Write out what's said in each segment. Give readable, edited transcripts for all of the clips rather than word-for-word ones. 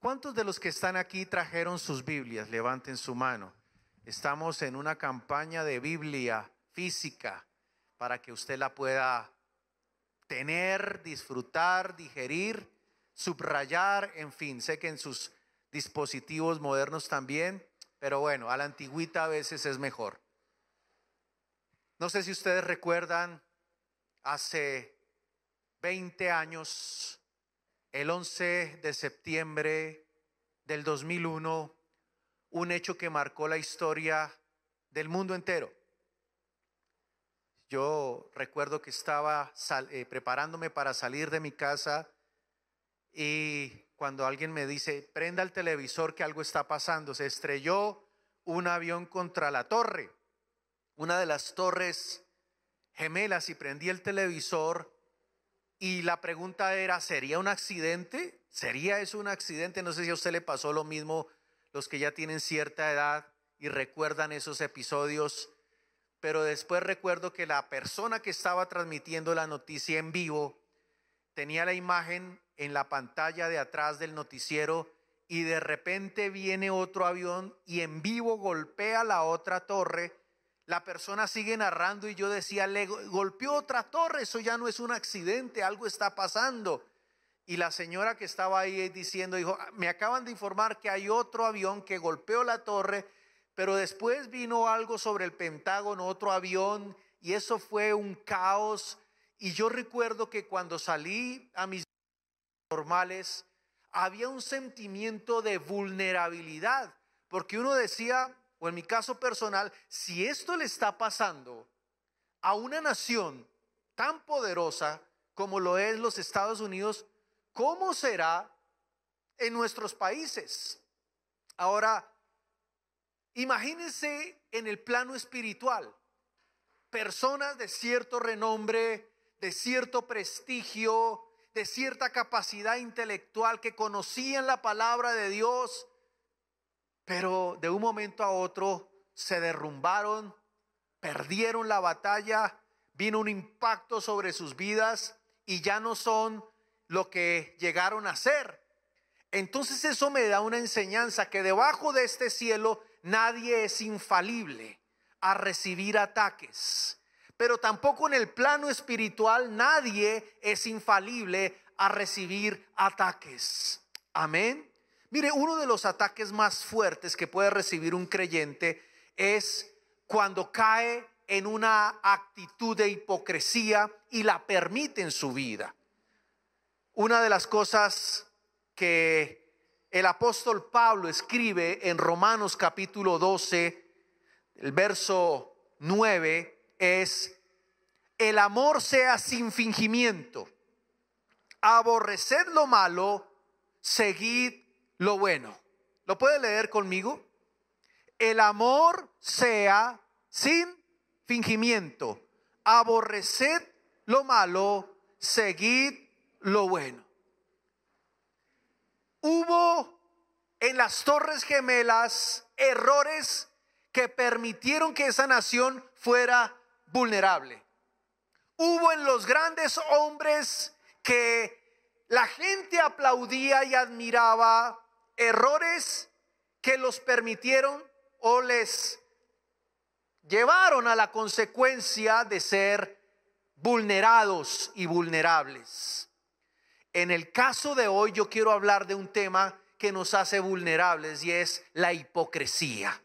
¿Cuántos de los que están aquí trajeron sus Biblias? Levanten su mano. Estamos en una campaña de Biblia física para que usted la pueda tener, disfrutar, digerir, subrayar, en fin. Sé que en sus dispositivos modernos también, pero bueno, a la antigüita a veces es mejor. No sé si ustedes recuerdan, hace 20 años, el 11 de septiembre del 2001, un hecho que marcó la historia del mundo entero. Yo recuerdo que estaba preparándome para salir de mi casa y cuando alguien me dice, prenda el televisor que algo está pasando, se estrelló un avión contra la torre, una de las torres gemelas, y prendí el televisor y la pregunta era, ¿sería un accidente? ¿Sería eso un accidente? No sé si a usted le pasó lo mismo, los que ya tienen cierta edad y recuerdan esos episodios. Pero después recuerdo que la persona que estaba transmitiendo la noticia en vivo tenía la imagen en la pantalla de atrás del noticiero y de repente viene otro avión y en vivo golpea la otra torre. La persona sigue narrando y yo decía, le golpeó otra torre, eso ya no es un accidente, algo está pasando. Y la señora que estaba ahí diciendo, dijo, me acaban de informar que hay otro avión que golpeó la torre. Pero después vino algo sobre el Pentágono, otro avión, y eso fue un caos. Y yo recuerdo que cuando salí a mis normales, había un sentimiento de vulnerabilidad, porque uno decía, o en mi caso personal, si esto le está pasando a una nación tan poderosa como lo es los Estados Unidos, ¿cómo será en nuestros países? Ahora, imagínense en el plano espiritual, personas de cierto renombre, de cierto prestigio, de cierta capacidad intelectual que conocían la palabra de Dios, pero de un momento a otro se derrumbaron, perdieron la batalla, vino un impacto sobre sus vidas y ya no son lo que llegaron a ser. Entonces eso me da una enseñanza que debajo de este cielo nadie es infalible a recibir ataques, pero tampoco en el plano espiritual nadie es infalible a recibir ataques. Amén. Mire, uno de los ataques más fuertes que puede recibir un creyente es cuando cae en una actitud de hipocresía y la permite en su vida. Una de las cosas que el apóstol Pablo escribe en Romanos capítulo 12, el verso 9, es: el amor sea sin fingimiento, aborreced lo malo, seguid lo bueno. ¿Lo puede leer conmigo? El amor sea sin fingimiento, aborreced lo malo, seguid lo bueno. Hubo en las Torres Gemelas errores que permitieron que esa nación fuera vulnerable. Hubo en los grandes hombres que la gente aplaudía y admiraba errores que los permitieron o les llevaron a la consecuencia de ser vulnerados y vulnerables. En el caso de hoy yo quiero hablar de un tema que nos hace vulnerables y es la hipocresía.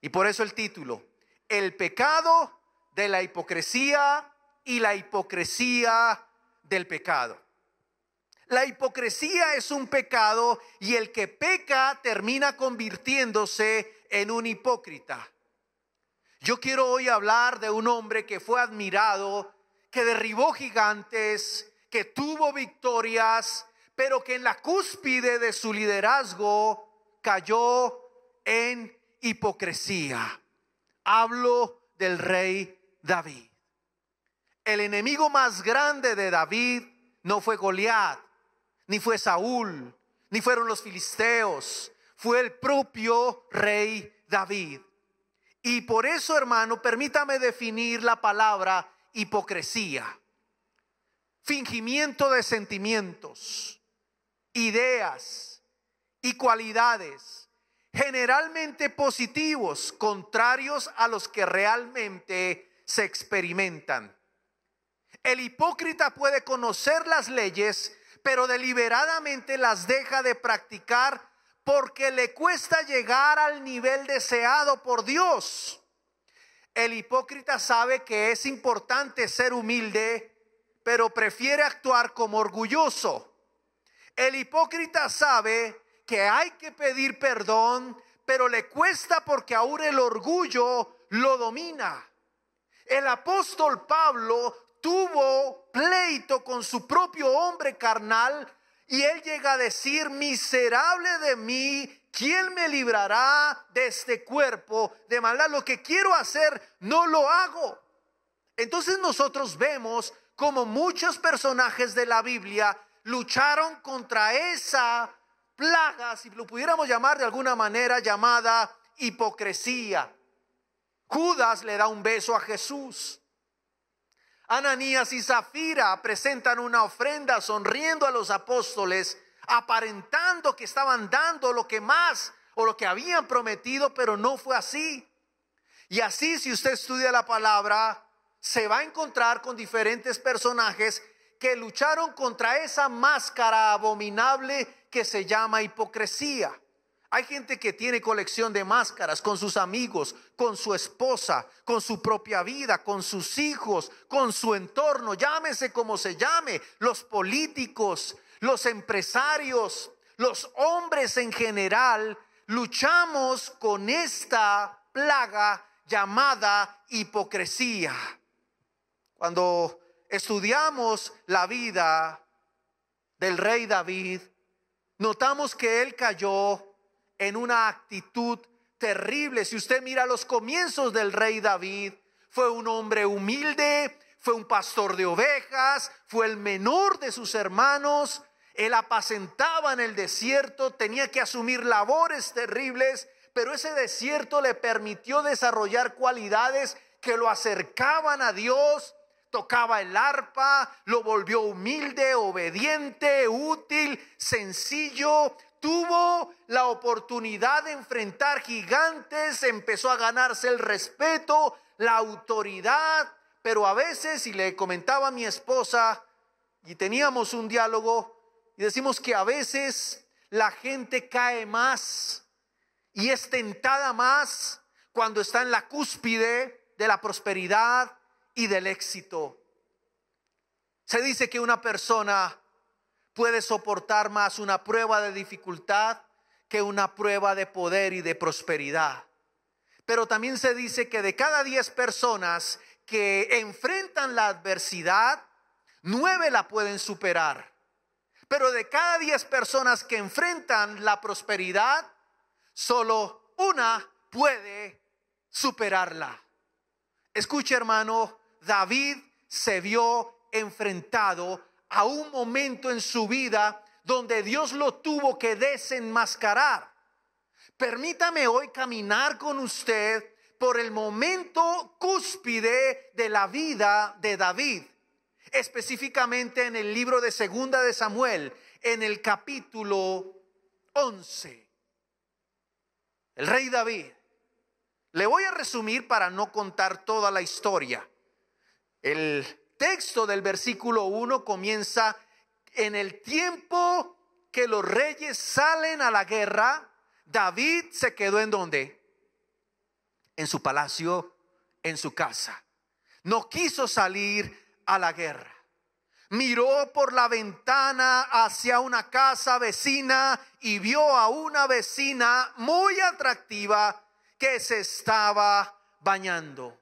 Y por eso el título, el pecado de la hipocresía y la hipocresía del pecado. La hipocresía es un pecado y el que peca termina convirtiéndose en un hipócrita. Yo quiero hoy hablar de un hombre que fue admirado, que derribó gigantes, que tuvo victorias, pero que en la cúspide de su liderazgo cayó en hipocresía. Hablo del rey David. El enemigo más grande de David no fue Goliat, ni fue Saúl, ni fueron los filisteos, fue el propio rey David. Y por eso, hermano, permítame definir la palabra hipocresía. Fingimiento de sentimientos, ideas, y cualidades generalmente positivos, contrarios a los que realmente se experimentan. El hipócrita puede conocer las leyes, pero deliberadamente las deja de practicar porque le cuesta llegar al nivel deseado por Dios. El hipócrita sabe que es importante ser humilde, pero prefiere actuar como orgulloso. El hipócrita sabe que hay que pedir perdón, pero le cuesta porque aún el orgullo lo domina. El apóstol Pablo tuvo pleito con su propio hombre carnal y él llega a decir: miserable de mí, ¿quién me librará de este cuerpo de maldad? Lo que quiero hacer no lo hago. Entonces nosotros vemos como muchos personajes de la Biblia lucharon contra esa plaga, si lo pudiéramos llamar de alguna manera, llamada hipocresía. Judas le da un beso a Jesús. Ananías y Zafira presentan una ofrenda sonriendo a los apóstoles, aparentando que estaban dando lo que más o lo que habían prometido, pero no fue así. Y así, si usted estudia la palabra, se va a encontrar con diferentes personajes que lucharon contra esa máscara abominable que se llama hipocresía. Hay gente que tiene colección de máscaras con sus amigos, con su esposa, con su propia vida, con sus hijos, con su entorno, llámese como se llame, los políticos, los empresarios, los hombres en general, luchamos con esta plaga llamada hipocresía. Cuando estudiamos la vida del rey David, notamos que él cayó en una actitud terrible. Si usted mira los comienzos del rey David, fue un hombre humilde, fue un pastor de ovejas, fue el menor de sus hermanos, él apacentaba en el desierto, tenía que asumir labores terribles, pero ese desierto le permitió desarrollar cualidades que lo acercaban a Dios. Tocaba el arpa, lo volvió humilde, obediente, útil, sencillo. Tuvo la oportunidad de enfrentar gigantes, empezó a ganarse el respeto, la autoridad. Pero a veces, y le comentaba a mi esposa, y teníamos un diálogo, y decimos que a veces la gente cae más y es tentada más cuando está en la cúspide de la prosperidad y del éxito. Se dice que una persona puede soportar más una prueba de dificultad que una prueba de poder y de prosperidad. Pero también se dice que de cada 10 personas que enfrentan la adversidad, 9 la pueden superar. Pero de cada 10 personas que enfrentan la prosperidad, solo una puede superarla. Escuche, hermano, David se vio enfrentado a un momento en su vida donde Dios lo tuvo que desenmascarar. Permítame hoy caminar con usted por el momento cúspide de la vida de David, específicamente en el libro de Segunda de Samuel, en el capítulo 11. El rey David. Le voy a resumir para no contar toda la historia. El texto del versículo 1 comienza: en el tiempo que los reyes salen a la guerra, David se quedó ¿en dónde? En su palacio, en su casa. No quiso salir a la guerra. Miró por la ventana hacia una casa vecina y vio a una vecina muy atractiva que se estaba bañando.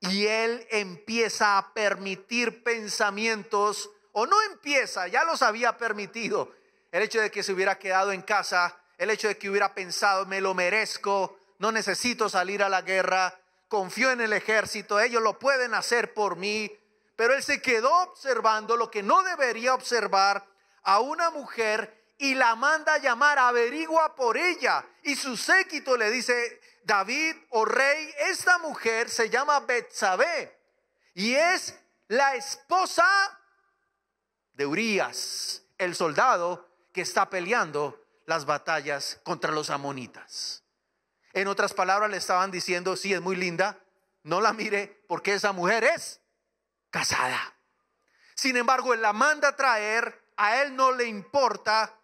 Y él empieza a permitir pensamientos, o no empieza, ya los había permitido. El hecho de que se hubiera quedado en casa, el hecho de que hubiera pensado: me lo merezco, no necesito salir a la guerra, confío en el ejército, ellos lo pueden hacer por mí. Pero él se quedó observando lo que no debería observar, a una mujer, y la manda a llamar: averigua por ella. Y su séquito le dice: David, o rey, esta mujer se llama Betsabe y es la esposa de Urías, el soldado que está peleando las batallas contra los amonitas. En otras palabras, le estaban diciendo, sí, es muy linda, no la mire porque esa mujer es casada. Sin embargo, él la manda a traer, a él no le importa,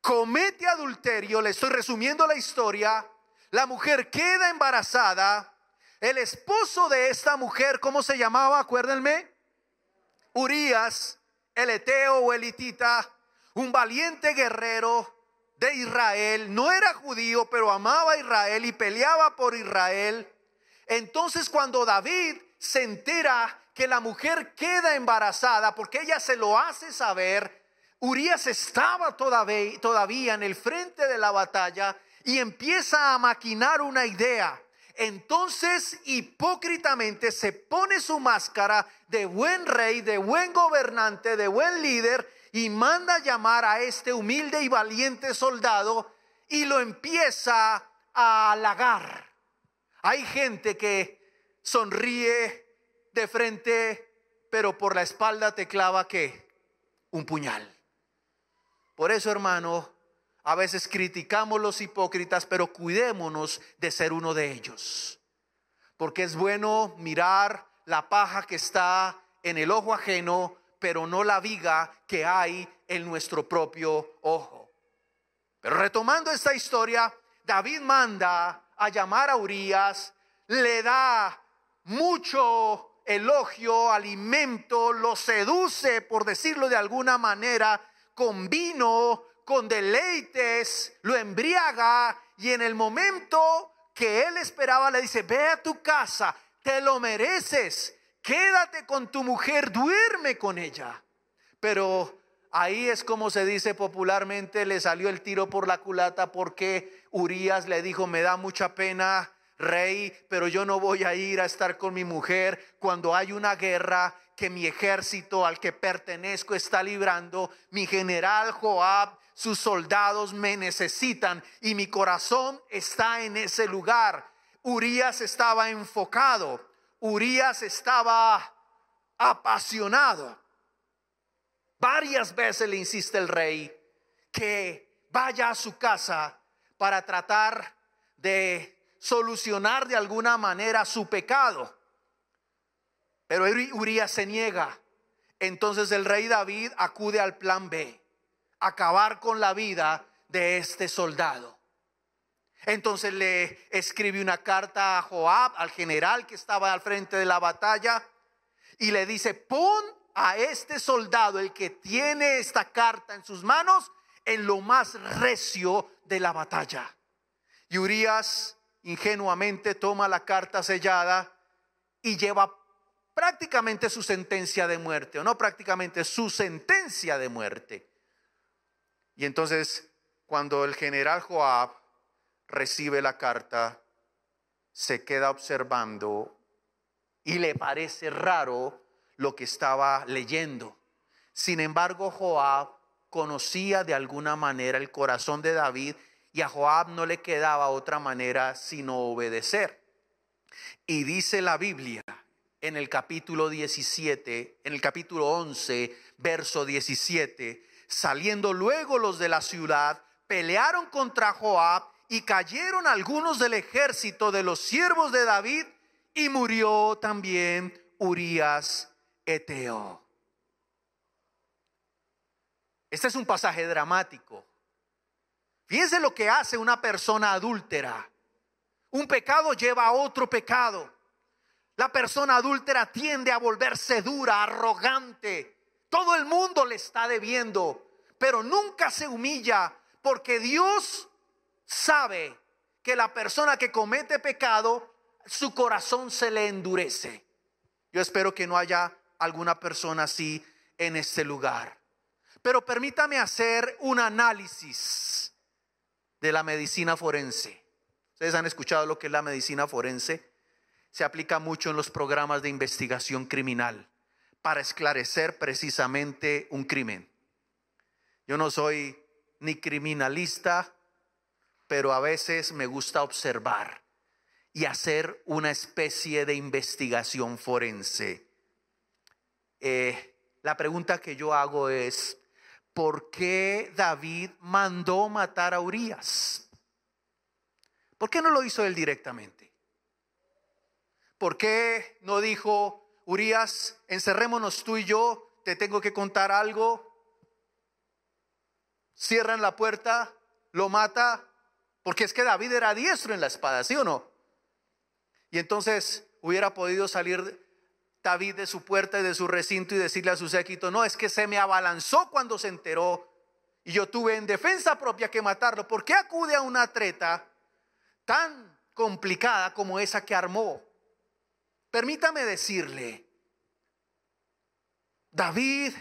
comete adulterio, le estoy resumiendo la historia, la mujer queda embarazada, el esposo de esta mujer, ¿cómo se llamaba? Acuérdenme, Urías, el eteo o el hitita, un valiente guerrero de Israel, no era judío, pero amaba a Israel y peleaba por Israel. Entonces, cuando David se entera que la mujer queda embarazada, porque ella se lo hace saber, Urías estaba todavía en el frente de la batalla y empieza a maquinar una idea. Entonces, hipócritamente, se pone su máscara de buen rey, de buen gobernante, de buen líder, y manda llamar a este humilde y valiente soldado y lo empieza a halagar. Hay gente que sonríe de frente, pero por la espalda te clava ¿qué? Un puñal. Por eso, hermano, a veces criticamos los hipócritas, pero cuidémonos de ser uno de ellos. Porque es bueno mirar la paja que está en el ojo ajeno, pero no la viga que hay en nuestro propio ojo. Pero retomando esta historia, David manda a llamar a Urías, le da mucho elogio, alimento, lo seduce, por decirlo de alguna manera, con vino, con deleites, lo embriaga, y en el momento que él esperaba le dice: ve a tu casa, te lo mereces, quédate con tu mujer, duerme con ella. Pero ahí es como se dice popularmente, le salió el tiro por la culata, porque Urías le dijo: me da mucha pena, rey, pero yo no voy a ir a estar con mi mujer cuando hay una guerra que mi ejército al que pertenezco está librando. Mi general Joab, sus soldados me necesitan y mi corazón está en ese lugar. Urías estaba enfocado, Urías estaba apasionado. Varias veces le insiste el rey que vaya a su casa para tratar de solucionar de alguna manera su pecado, pero Urías se niega. Entonces el rey David acude al plan B: acabar con la vida de este soldado. Entonces le escribe una carta a Joab, al general que estaba al frente de la batalla, y le dice: pon a este soldado, el que tiene esta carta en sus manos, en lo más recio de la batalla. Y Urías ingenuamente toma la carta sellada y lleva prácticamente su sentencia de muerte, o no prácticamente, su sentencia de muerte. Y entonces, cuando el general Joab recibe la carta, se queda observando y le parece raro lo que estaba leyendo. Sin embargo, Joab conocía de alguna manera el corazón de David, y a Joab no le quedaba otra manera sino obedecer. Y dice la Biblia en el capítulo 17, en el capítulo 11, verso 17: saliendo luego los de la ciudad, pelearon contra Joab y cayeron algunos del ejército de los siervos de David, y murió también Urías eteo. Este es un pasaje dramático. Fíjense lo que hace una persona adúltera. Un pecado lleva a otro pecado. La persona adúltera tiende a volverse dura, arrogante. Todo el mundo le está debiendo, pero nunca se humilla, porque Dios sabe que la persona que comete pecado, su corazón se le endurece. Yo espero que no haya alguna persona así en este lugar. Pero permítame hacer un análisis de la medicina forense. Ustedes han escuchado lo que es la medicina forense. Se aplica mucho en los programas de investigación criminal para esclarecer precisamente un crimen. Yo no soy ni criminalista, pero a veces me gusta observar y hacer una especie de investigación forense. La pregunta que yo hago es: ¿por qué David mandó matar a Urías? ¿Por qué no lo hizo él directamente? ¿Por qué no dijo, Urías, encerrémonos tú y yo, te tengo que contar algo? Cierran la puerta, lo mata, porque es que David era diestro en la espada, ¿sí o no? Y entonces hubiera podido salir David de su puerta y de su recinto y decirle a su séquito, no, es que se me abalanzó cuando se enteró y yo tuve en defensa propia que matarlo. ¿Por qué acude a una treta tan complicada como esa que armó? Permítame decirle, David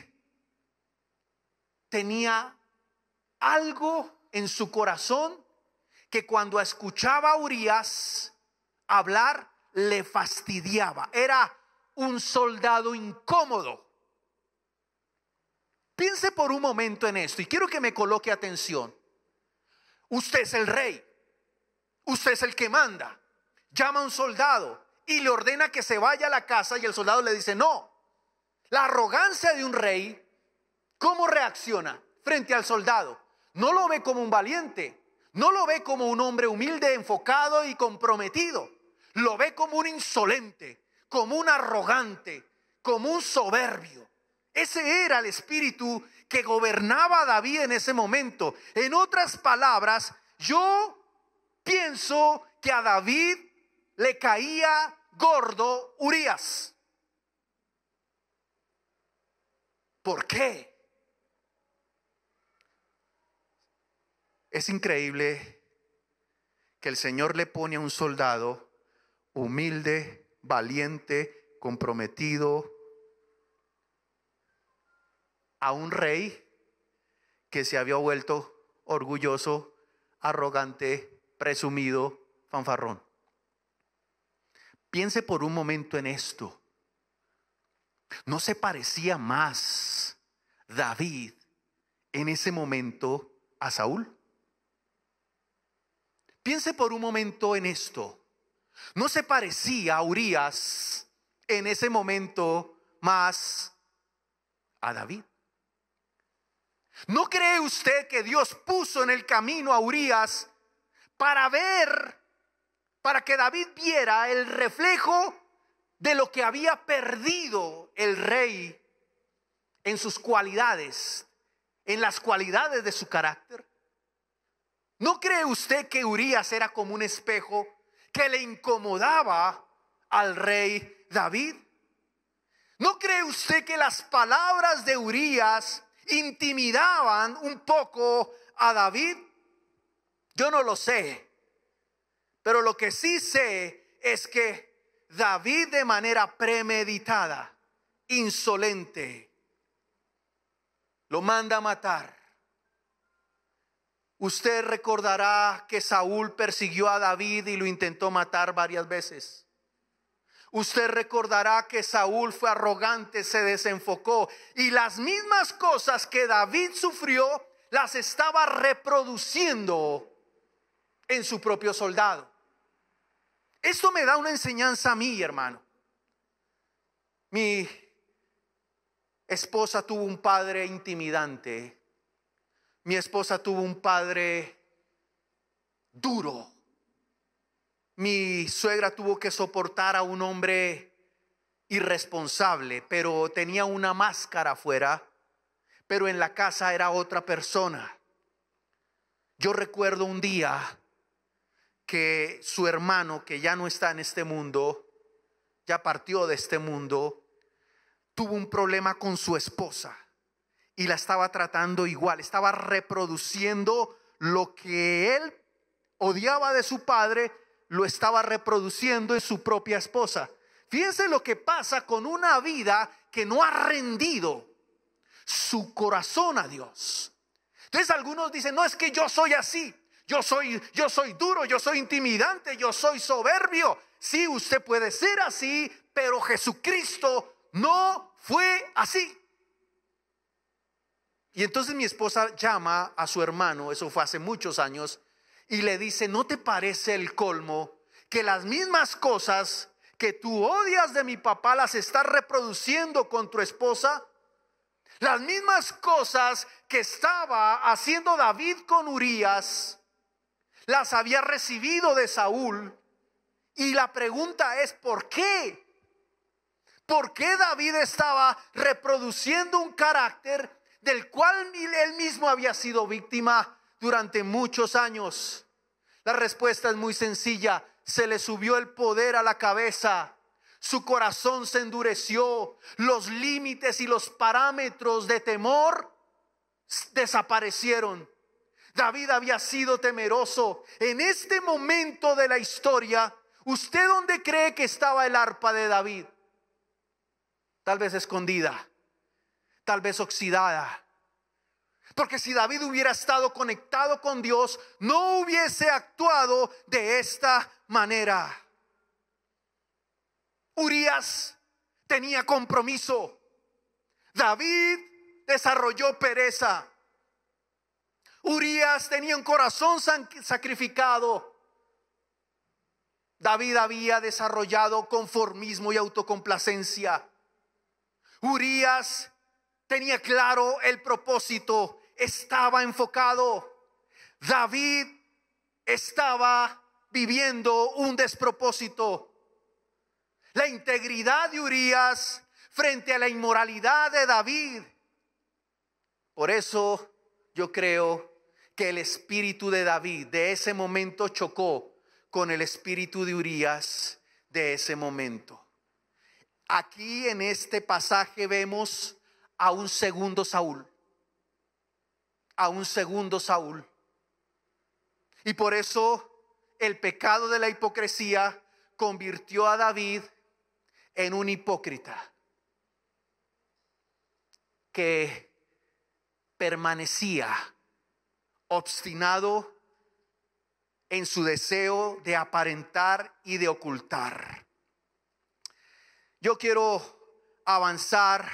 tenía algo en su corazón que cuando escuchaba a Urías hablar le fastidiaba. Era un soldado incómodo. Piense por un momento en esto y quiero que me coloque atención. Usted es el rey, usted es el que manda. Llama a un soldado y le ordena que se vaya a la casa y el soldado le dice no. La arrogancia de un rey, ¿cómo reacciona frente al soldado? No lo ve como un valiente, no lo ve como un hombre humilde, enfocado y comprometido. Lo ve como un insolente, como un arrogante, como un soberbio. Ese era el espíritu que gobernaba a David en ese momento. En otras palabras, yo pienso que a David le caía gordo Urías. ¿Por qué? Es increíble que el Señor le pone a un soldado humilde, valiente, comprometido, a un rey que se había vuelto orgulloso, arrogante, presumido, fanfarrón. Piense por un momento en esto. ¿No se parecía más David en ese momento a Saúl? Piense por un momento en esto. ¿No se parecía a Urías en ese momento más a David? ¿No cree usted que Dios puso en el camino a Urías para que David viera el reflejo de lo que había perdido el rey en sus cualidades, en las cualidades de su carácter? ¿No cree usted que Urías era como un espejo que le incomodaba al rey David? ¿No cree usted que las palabras de Urías intimidaban un poco a David? Yo no lo sé, pero lo que sí sé es que David de manera premeditada, insolente, lo manda a matar. Usted recordará que Saúl persiguió a David y lo intentó matar varias veces. Usted recordará que Saúl fue arrogante, se desenfocó. Y las mismas cosas que David sufrió, las estaba reproduciendo en su propio soldado. Esto me da una enseñanza a mí, hermano. Mi esposa tuvo un padre intimidante. Mi esposa tuvo un padre duro. Mi suegra tuvo que soportar a un hombre irresponsable, pero tenía una máscara afuera, pero en la casa era otra persona. Yo recuerdo un día que su hermano, que ya no está en este mundo, ya partió de este mundo, tuvo un problema con su esposa. Y la estaba tratando igual, estaba reproduciendo lo que él odiaba de su padre, lo estaba reproduciendo en su propia esposa. Fíjense lo que pasa con una vida que no ha rendido su corazón a Dios. Entonces algunos dicen, no, es que yo soy así, yo soy duro, yo soy intimidante, yo soy soberbio. Sí, usted puede ser así, pero Jesucristo no fue así. Y entonces mi esposa llama a su hermano, eso fue hace muchos años, y le dice, ¿no te parece el colmo que las mismas cosas que tú odias de mi papá las estás reproduciendo con tu esposa? Las mismas cosas que estaba haciendo David con Urías, las había recibido de Saúl. Y la pregunta es, ¿por qué? ¿Por qué David estaba reproduciendo un carácter del cual él mismo había sido víctima durante muchos años? La respuesta es muy sencilla. Se le subió el poder a la cabeza. Su corazón se endureció. Los límites y los parámetros de temor desaparecieron. David había sido temeroso. En este momento de la historia, ¿usted dónde cree que estaba el arpa de David? Tal vez escondida, tal vez oxidada. Porque si David hubiera estado conectado con Dios, no hubiese actuado de esta manera. Urías tenía compromiso. David desarrolló pereza. Urías tenía un corazón sacrificado. David había desarrollado conformismo y autocomplacencia. Urías tenía claro el propósito, estaba enfocado. David estaba viviendo un despropósito. La integridad de Urías frente a la inmoralidad de David. Por eso yo creo que el espíritu de David de ese momento chocó con el espíritu de Urías de ese momento. Aquí en este pasaje vemos a un segundo Saúl. A un segundo Saúl. Y por eso el pecado de la hipocresía convirtió a David en un hipócrita que permanecía obstinado en su deseo de aparentar y de ocultar. Yo quiero avanzar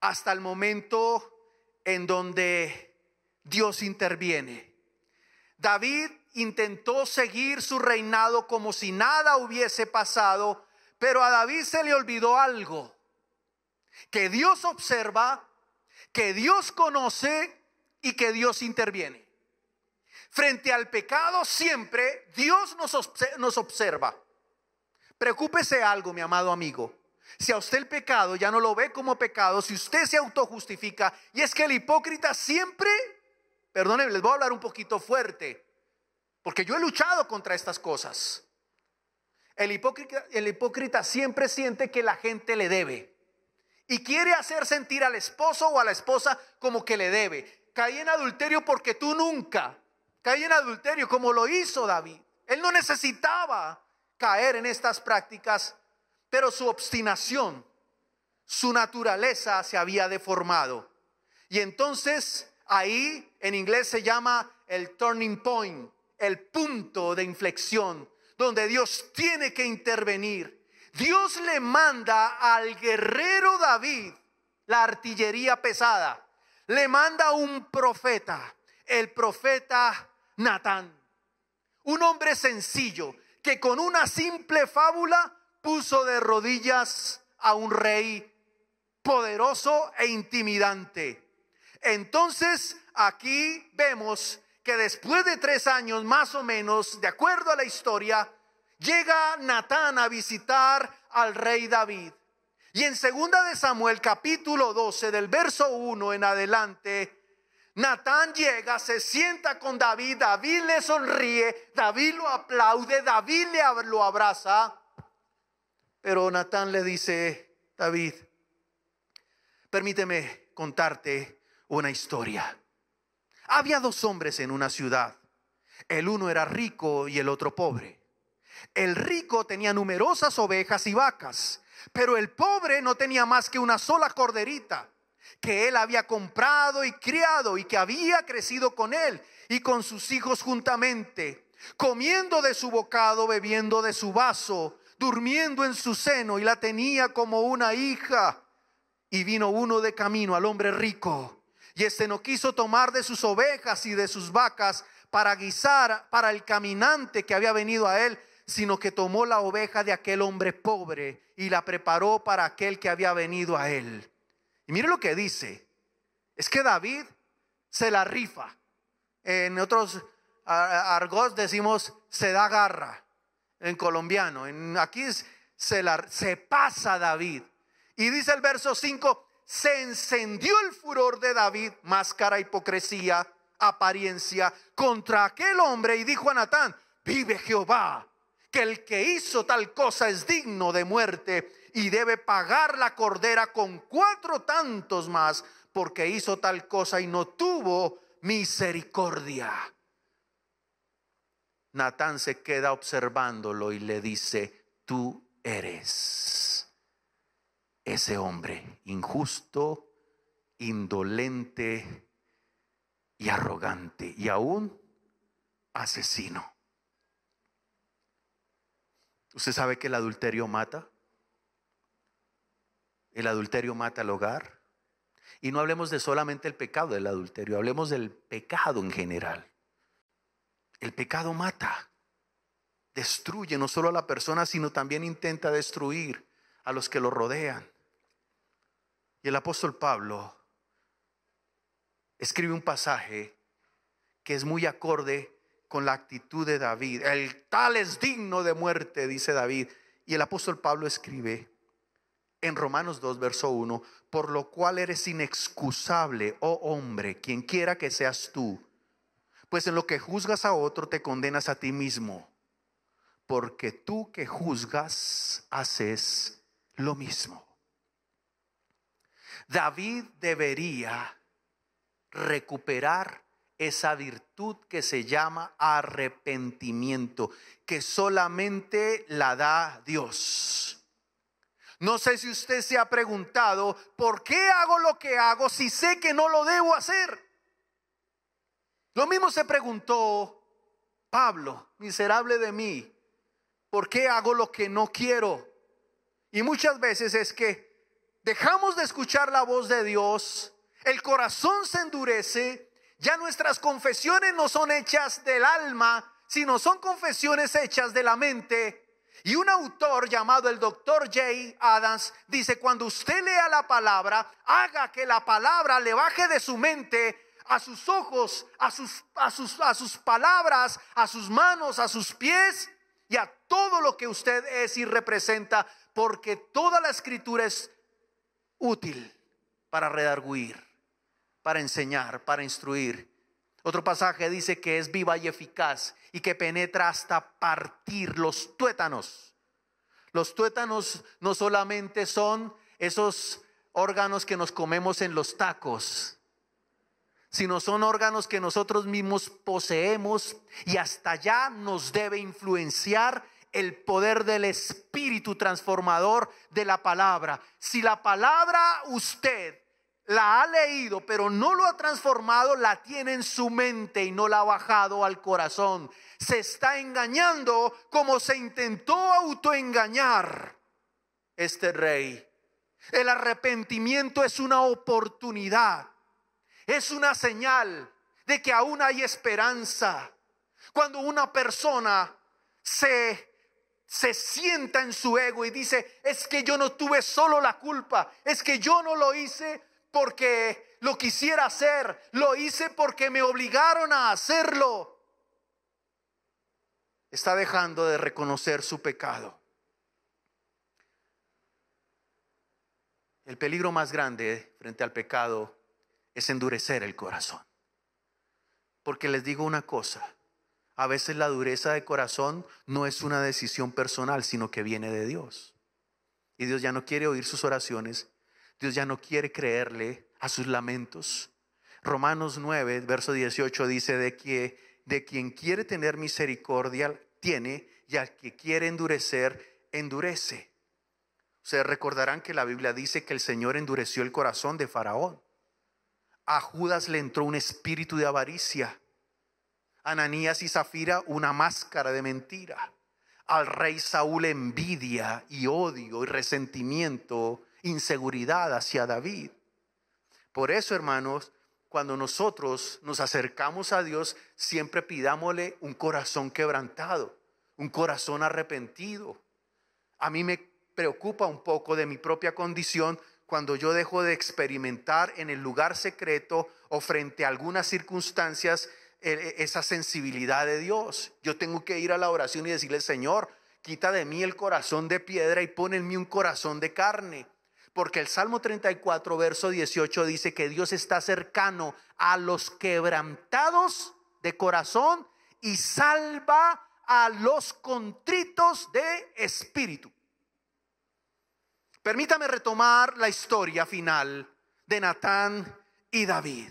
hasta el momento en donde Dios interviene. David intentó seguir su reinado como si nada hubiese pasado, pero a David se le olvidó algo que Dios observa, que Dios conoce y que Dios interviene. Frente al pecado siempre Dios nos observa. Preocúpese algo, mi amado amigo. Si a usted el pecado ya no lo ve como pecado, si usted se autojustifica, y es que el hipócrita siempre, perdónenme, les voy a hablar un poquito fuerte, porque yo he luchado contra estas cosas. El hipócrita siempre siente que la gente le debe y quiere hacer sentir al esposo o a la esposa como que le debe. Caí en adulterio porque tú nunca. Caí en adulterio como lo hizo David. Él no necesitaba caer en estas prácticas, pero su obstinación, su naturaleza se había deformado. Y entonces ahí en inglés se llama el turning point, el punto de inflexión donde Dios tiene que intervenir. Dios le manda al guerrero David la artillería pesada. Le manda un profeta, el profeta Natán. Un hombre sencillo que con una simple fábula puso de rodillas a un rey poderoso e intimidante. Entonces aquí vemos que después de 3 años más o menos, de acuerdo a la historia, llega Natán a visitar al rey David. Y en 2 de Samuel capítulo 12 del verso 1 en adelante, Natán llega, se sienta con David, David le sonríe, David lo aplaude, David lo abraza. Pero Natán le dice, David, permíteme contarte una historia. Había 2 hombres en una ciudad. El uno era rico y el otro pobre. El rico tenía numerosas ovejas y vacas, pero el pobre no tenía más que una sola corderita que él había comprado y criado y que había crecido con él y con sus hijos juntamente, comiendo de su bocado, bebiendo de su vaso, durmiendo en su seno, y la tenía como una hija. Y vino uno de camino al hombre rico, y este no quiso tomar de sus ovejas y de sus vacas para guisar para el caminante que había venido a él, sino que tomó la oveja de aquel hombre pobre y la preparó para aquel que había venido a él. Mire lo que dice. Es que David se la rifa. En otros argot decimos se da garra. En colombiano. Aquí se pasa David. Y dice el verso 5. Se encendió el furor de David, máscara, hipocresía, apariencia, contra aquel hombre, y dijo a Natán: vive Jehová, que el que hizo tal cosa es digno de muerte y debe pagar la cordera con 4 tantos más, porque hizo tal cosa y no tuvo misericordia. Natán se queda observándolo y le dice: tú eres ese hombre injusto, indolente y arrogante, y aún asesino. ¿Usted sabe que el adulterio mata? El adulterio mata al hogar. Y no hablemos de solamente el pecado del adulterio, hablemos del pecado en general. El pecado mata, destruye no solo a la persona, sino también intenta destruir a los que lo rodean. Y el apóstol Pablo escribe un pasaje que es muy acorde con la actitud de David. El tal es digno de muerte, dice David. Y el apóstol Pablo escribe en Romanos 2, verso 1: por lo cual eres inexcusable, oh hombre, quien quiera que seas tú, pues en lo que juzgas a otro te condenas a ti mismo, porque tú que juzgas haces lo mismo. David debería recuperar esa virtud que se llama arrepentimiento, que solamente la da Dios. No sé si usted se ha preguntado: ¿por qué hago lo que hago si sé que no lo debo hacer? Lo mismo se preguntó Pablo: miserable de mí, ¿por qué hago lo que no quiero? Y muchas veces es que dejamos de escuchar la voz de Dios, el corazón se endurece, ya nuestras confesiones no son hechas del alma, sino son confesiones hechas de la mente. Y un autor llamado el doctor J. Adams dice: cuando usted lea la palabra, haga que la palabra le baje de su mente a sus ojos, a sus palabras, a sus manos, a sus pies, y a todo lo que usted es y representa, porque toda la escritura es útil para redarguir, para enseñar, para instruir. Otro pasaje dice que es viva y eficaz, y que penetra hasta partir los tuétanos. Los tuétanos no solamente son esos órganos que nos comemos en los tacos, sino son órganos que nosotros mismos poseemos, y hasta allá nos debe influenciar el poder del espíritu transformador de la palabra. Si la palabra usted la ha leído pero no lo ha transformado, la tiene en su mente y no la ha bajado al corazón. Se está engañando como se intentó autoengañar este rey. El arrepentimiento es una oportunidad. Es una señal de que aún hay esperanza. Cuando una persona se sienta en su ego y dice: es que yo no tuve solo la culpa, es que yo no lo hice porque lo quisiera hacer, lo hice porque me obligaron a hacerlo. Está dejando de reconocer su pecado. El peligro más grande frente al pecado es endurecer el corazón. Porque les digo una cosa: a veces la dureza de corazón no es una decisión personal, sino que viene de Dios. Y Dios ya no quiere oír sus oraciones. Dios ya no quiere creerle a sus lamentos. Romanos 9, verso 18 dice: de quien quiere tener misericordia tiene, y al que quiere endurecer, endurece. Ustedes recordarán que la Biblia dice que el Señor endureció el corazón de Faraón. A Judas le entró un espíritu de avaricia. Ananías y Zafira, una máscara de mentira. Al rey Saúl, envidia y odio y resentimiento, inseguridad hacia David. Por eso, hermanos, cuando nosotros nos acercamos a Dios, siempre pidámosle un corazón quebrantado, un corazón arrepentido. A mí me preocupa un poco de mi propia condición cuando yo dejo de experimentar en el lugar secreto o frente a algunas circunstancias esa sensibilidad de Dios. Yo tengo que ir a la oración y decirle: Señor, quita de mí el corazón de piedra y pon en mí un corazón de carne. Porque el Salmo 34, verso 18 dice que Dios está cercano a los quebrantados de corazón y salva a los contritos de espíritu. Permítame retomar la historia final de Natán y David.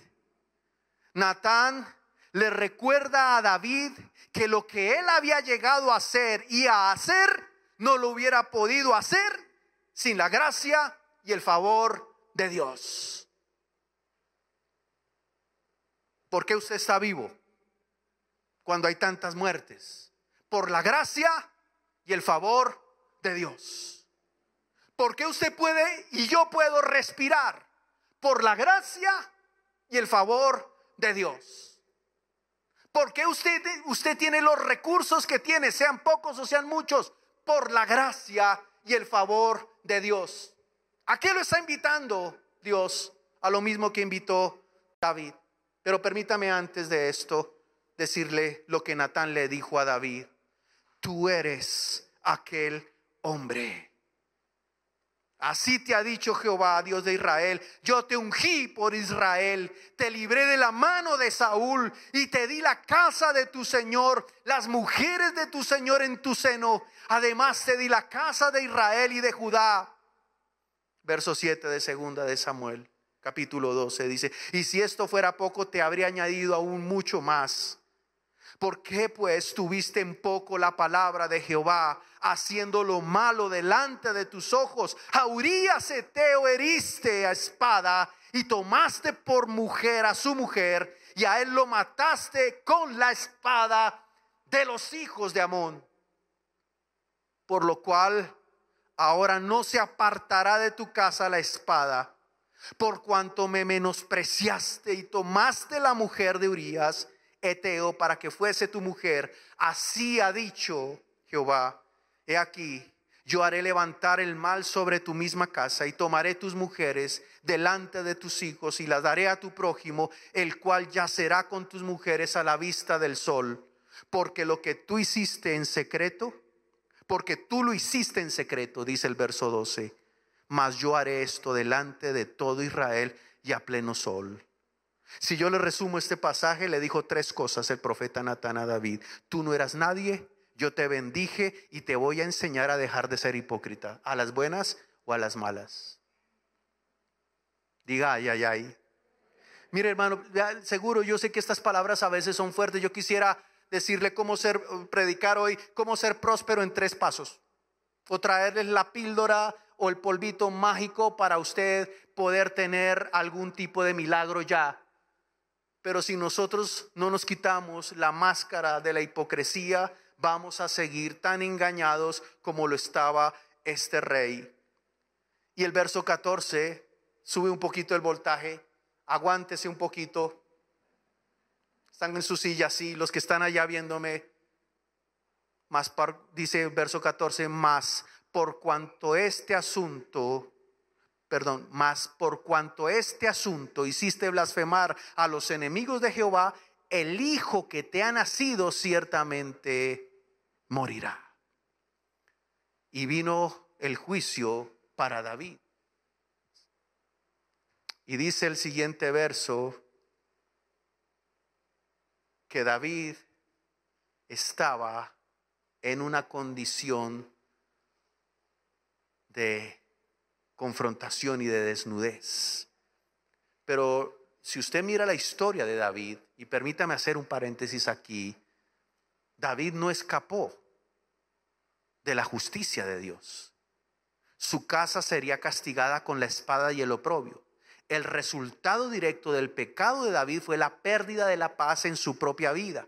Natán le recuerda a David que lo que él había llegado a hacer y a hacer no lo hubiera podido hacer sin la gracia y el favor de Dios. ¿Por qué usted está vivo cuando hay tantas muertes? Por la gracia y el favor de Dios. ¿Por qué usted puede y yo puedo respirar? Por la gracia y el favor de Dios. ¿Por qué usted tiene los recursos que tiene, sean pocos o sean muchos? Por la gracia y el favor de Dios. ¿A qué lo está invitando Dios? A lo mismo que invitó David. Pero permítame antes de esto decirle lo que Natán le dijo a David: tú eres aquel hombre. Así te ha dicho Jehová, Dios de Israel: yo te ungí por Israel, te libré de la mano de Saúl y te di la casa de tu señor, las mujeres de tu señor en tu seno. Además te di la casa de Israel y de Judá. Verso 7 de segunda de Samuel, capítulo 12 dice: y si esto fuera poco, te habría añadido aún mucho más. ¿Por qué pues tuviste en poco la palabra de Jehová, haciendo lo malo delante de tus ojos? A Urías heteo heriste a espada y tomaste por mujer a su mujer, y a él lo mataste con la espada de los hijos de Amnón. Por lo cual ahora no se apartará de tu casa la espada, por cuanto me menospreciaste y tomaste la mujer de Urías heteo para que fuese tu mujer. Así ha dicho Jehová: he aquí, yo haré levantar el mal sobre tu misma casa, y tomaré tus mujeres delante de tus hijos, y las daré a tu prójimo, el cual yacerá con tus mujeres a la vista del sol. Porque lo que tú hiciste en secreto, porque tú lo hiciste en secreto, dice el verso 12, mas yo haré esto delante de todo Israel y a pleno sol. Si yo le resumo este pasaje, le dijo tres cosas el profeta Natán a David: tú no eras nadie, yo te bendije y te voy a enseñar a dejar de ser hipócrita, a las buenas o a las malas. Diga ay, ay, ay. Mire, hermano, seguro yo sé que estas palabras a veces son fuertes. Yo quisiera decirle predicar hoy cómo ser próspero en 3 pasos, o traerles la píldora o el polvito mágico para usted poder tener algún tipo de milagro ya. Pero si nosotros no nos quitamos la máscara de la hipocresía, vamos a seguir tan engañados como lo estaba este rey. Y el verso 14, sube un poquito el voltaje, aguántese un poquito. Están en su silla, sí, los que están allá viéndome. Dice el verso 14, más por cuanto este asunto hiciste blasfemar a los enemigos de Jehová, el hijo que te ha nacido ciertamente morirá. Y vino el juicio para David. Y dice el siguiente verso que David estaba en una condición de confrontación y de desnudez. Pero si usted mira la historia de David, y permítame hacer un paréntesis aquí, David no escapó de la justicia de Dios. Su casa sería castigada con la espada y el oprobio. El resultado directo del pecado de David fue la pérdida de la paz en su propia vida,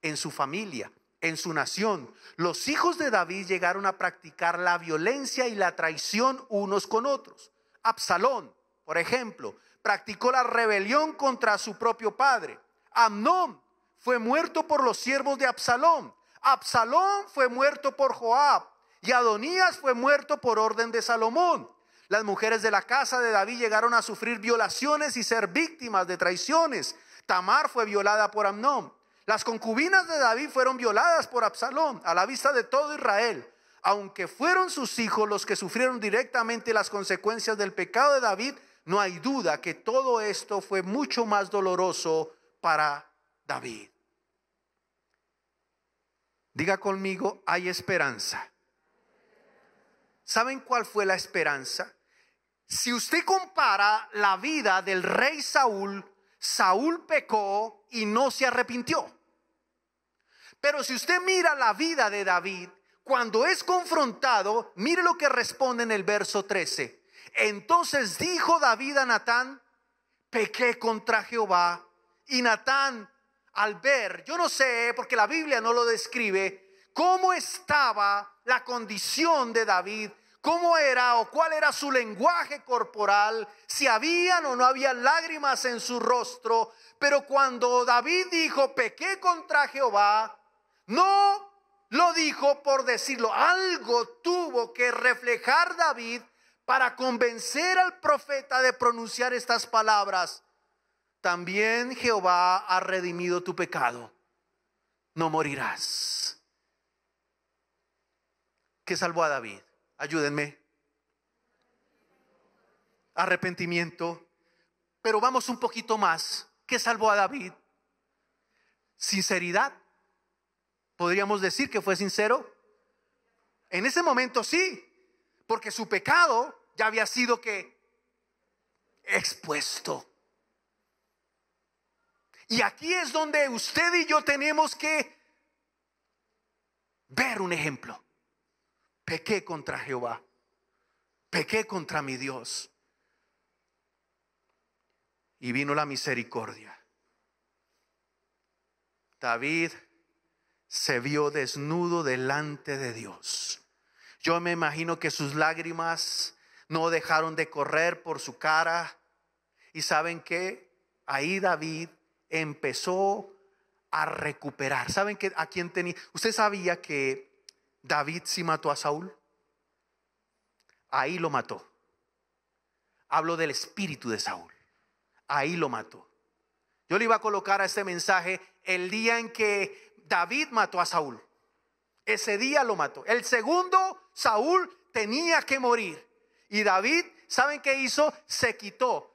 en su familia, en su nación. Los hijos de David llegaron a practicar la violencia y la traición unos con otros. Absalón, por ejemplo, practicó la rebelión contra su propio padre. Amnón fue muerto por los siervos de Absalón. Absalón fue muerto por Joab, y Adonías fue muerto por orden de Salomón. Las mujeres de la casa de David llegaron a sufrir violaciones y ser víctimas de traiciones. Tamar fue violada por Amnón. Las concubinas de David fueron violadas por Absalón a la vista de todo Israel. Aunque fueron sus hijos los que sufrieron directamente las consecuencias del pecado de David, no hay duda que todo esto fue mucho más doloroso para David. Diga conmigo, hay esperanza. ¿Saben cuál fue la esperanza? Si usted compara la vida del rey Saúl, Saúl pecó y no se arrepintió. Pero si usted mira la vida de David, cuando es confrontado, mire lo que responde en el verso 13. Entonces dijo David a Natán, pequé contra Jehová. Y Natán, al ver, yo no sé porque la Biblia no lo describe, cómo estaba la condición de David, cómo era o cuál era su lenguaje corporal, si habían o no habían lágrimas en su rostro. Pero cuando David dijo, pequé contra Jehová, no lo dijo por decirlo. Algo tuvo que reflejar David para convencer al profeta de pronunciar estas palabras. También Jehová ha redimido tu pecado. No morirás. ¿Qué salvó a David? Ayúdenme. Arrepentimiento. Pero vamos un poquito más. ¿Qué salvó a David? Sinceridad. ¿Podríamos decir que fue sincero? En ese momento sí, porque su pecado ya había sido que expuesto. Y aquí es donde usted y yo tenemos que ver un ejemplo. Pequé contra Jehová, pequé contra mi Dios. Y vino la misericordia. David se vio desnudo delante de Dios. Yo me imagino que sus lágrimas no dejaron de correr por su cara. Y saben que ahí David empezó a recuperar. ¿Saben que a quién tenía? ¿Usted sabía que David sí mató a Saúl? Ahí lo mató. Hablo del espíritu de Saúl. Ahí lo mató. Yo le iba a colocar a este mensaje el día en que David mató a Saúl. Ese día lo mató. El segundo, Saúl tenía que morir. Y David, ¿saben qué hizo? Se quitó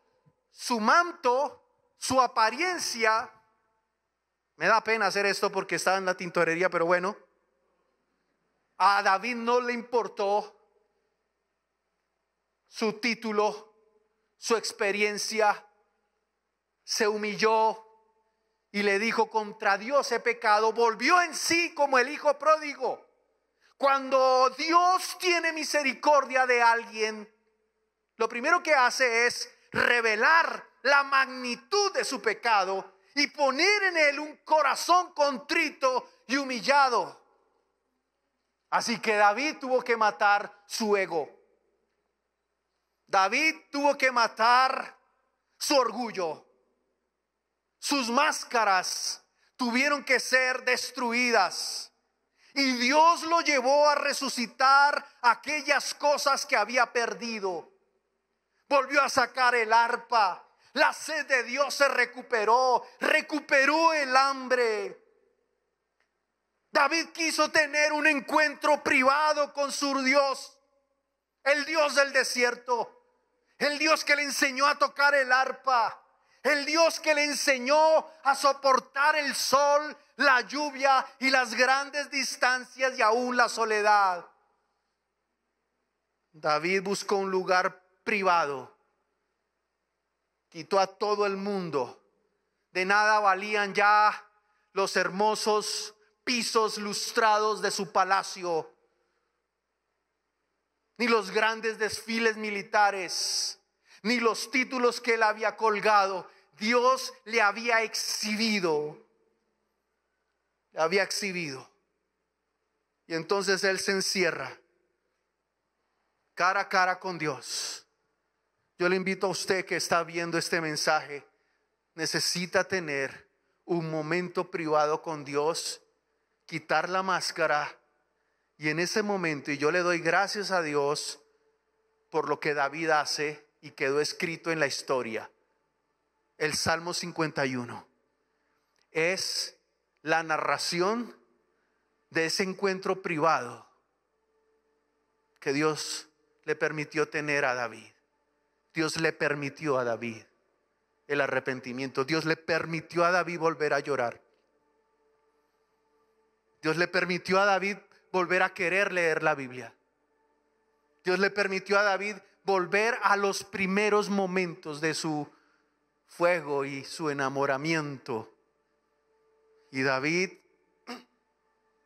su manto, su apariencia. Me da pena hacer esto porque estaba en la tintorería, pero bueno. A David no le importó su título, su experiencia. Se humilló. Y le dijo, contra Dios he pecado. Volvió en sí como el hijo pródigo. Cuando Dios tiene misericordia de alguien, lo primero que hace es revelar la magnitud de su pecado y poner en él un corazón contrito y humillado. Así que David tuvo que matar su ego. David tuvo que matar su orgullo. Sus máscaras tuvieron que ser destruidas. Y Dios lo llevó a resucitar aquellas cosas que había perdido. Volvió a sacar el arpa. La sed de Dios se recuperó. Recuperó el hambre. David quiso tener un encuentro privado con su Dios. El Dios del desierto. El Dios que le enseñó a tocar el arpa. El Dios que le enseñó a soportar el sol, la lluvia y las grandes distancias y aún la soledad. David buscó un lugar privado. Quitó a todo el mundo. De nada valían ya los hermosos pisos lustrados de su palacio. Ni los grandes desfiles militares. Ni los títulos que él había colgado. Dios le había exhibido. Le había exhibido. Y entonces él se encierra. Cara a cara con Dios. Yo le invito a usted que está viendo este mensaje. Necesita tener un momento privado con Dios. Quitar la máscara. Y en ese momento, y yo le doy gracias a Dios. por lo que David hace y quedó escrito en la historia. El Salmo 51 es la narración de ese encuentro privado que Dios le permitió tener a David. Dios le permitió a David el arrepentimiento. Dios le permitió a David volver a llorar. Dios le permitió a David volver a querer leer la Biblia. Dios le permitió a David volver a los primeros momentos de su fuego y su enamoramiento. Y David,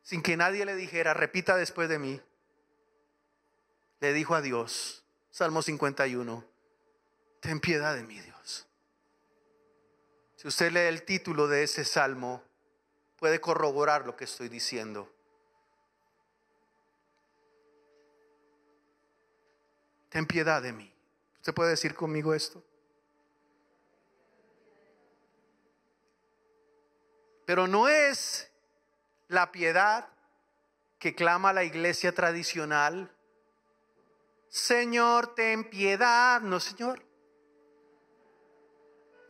sin que nadie le dijera, repita después de mí, le dijo a Dios, Salmo 51, ten piedad de mí, Dios. Si usted lee el título de ese salmo, puede corroborar lo que estoy diciendo. Ten piedad de mí. ¿Usted puede decir conmigo esto? Pero no es la piedad que clama la iglesia tradicional. Señor, ten piedad. No, Señor.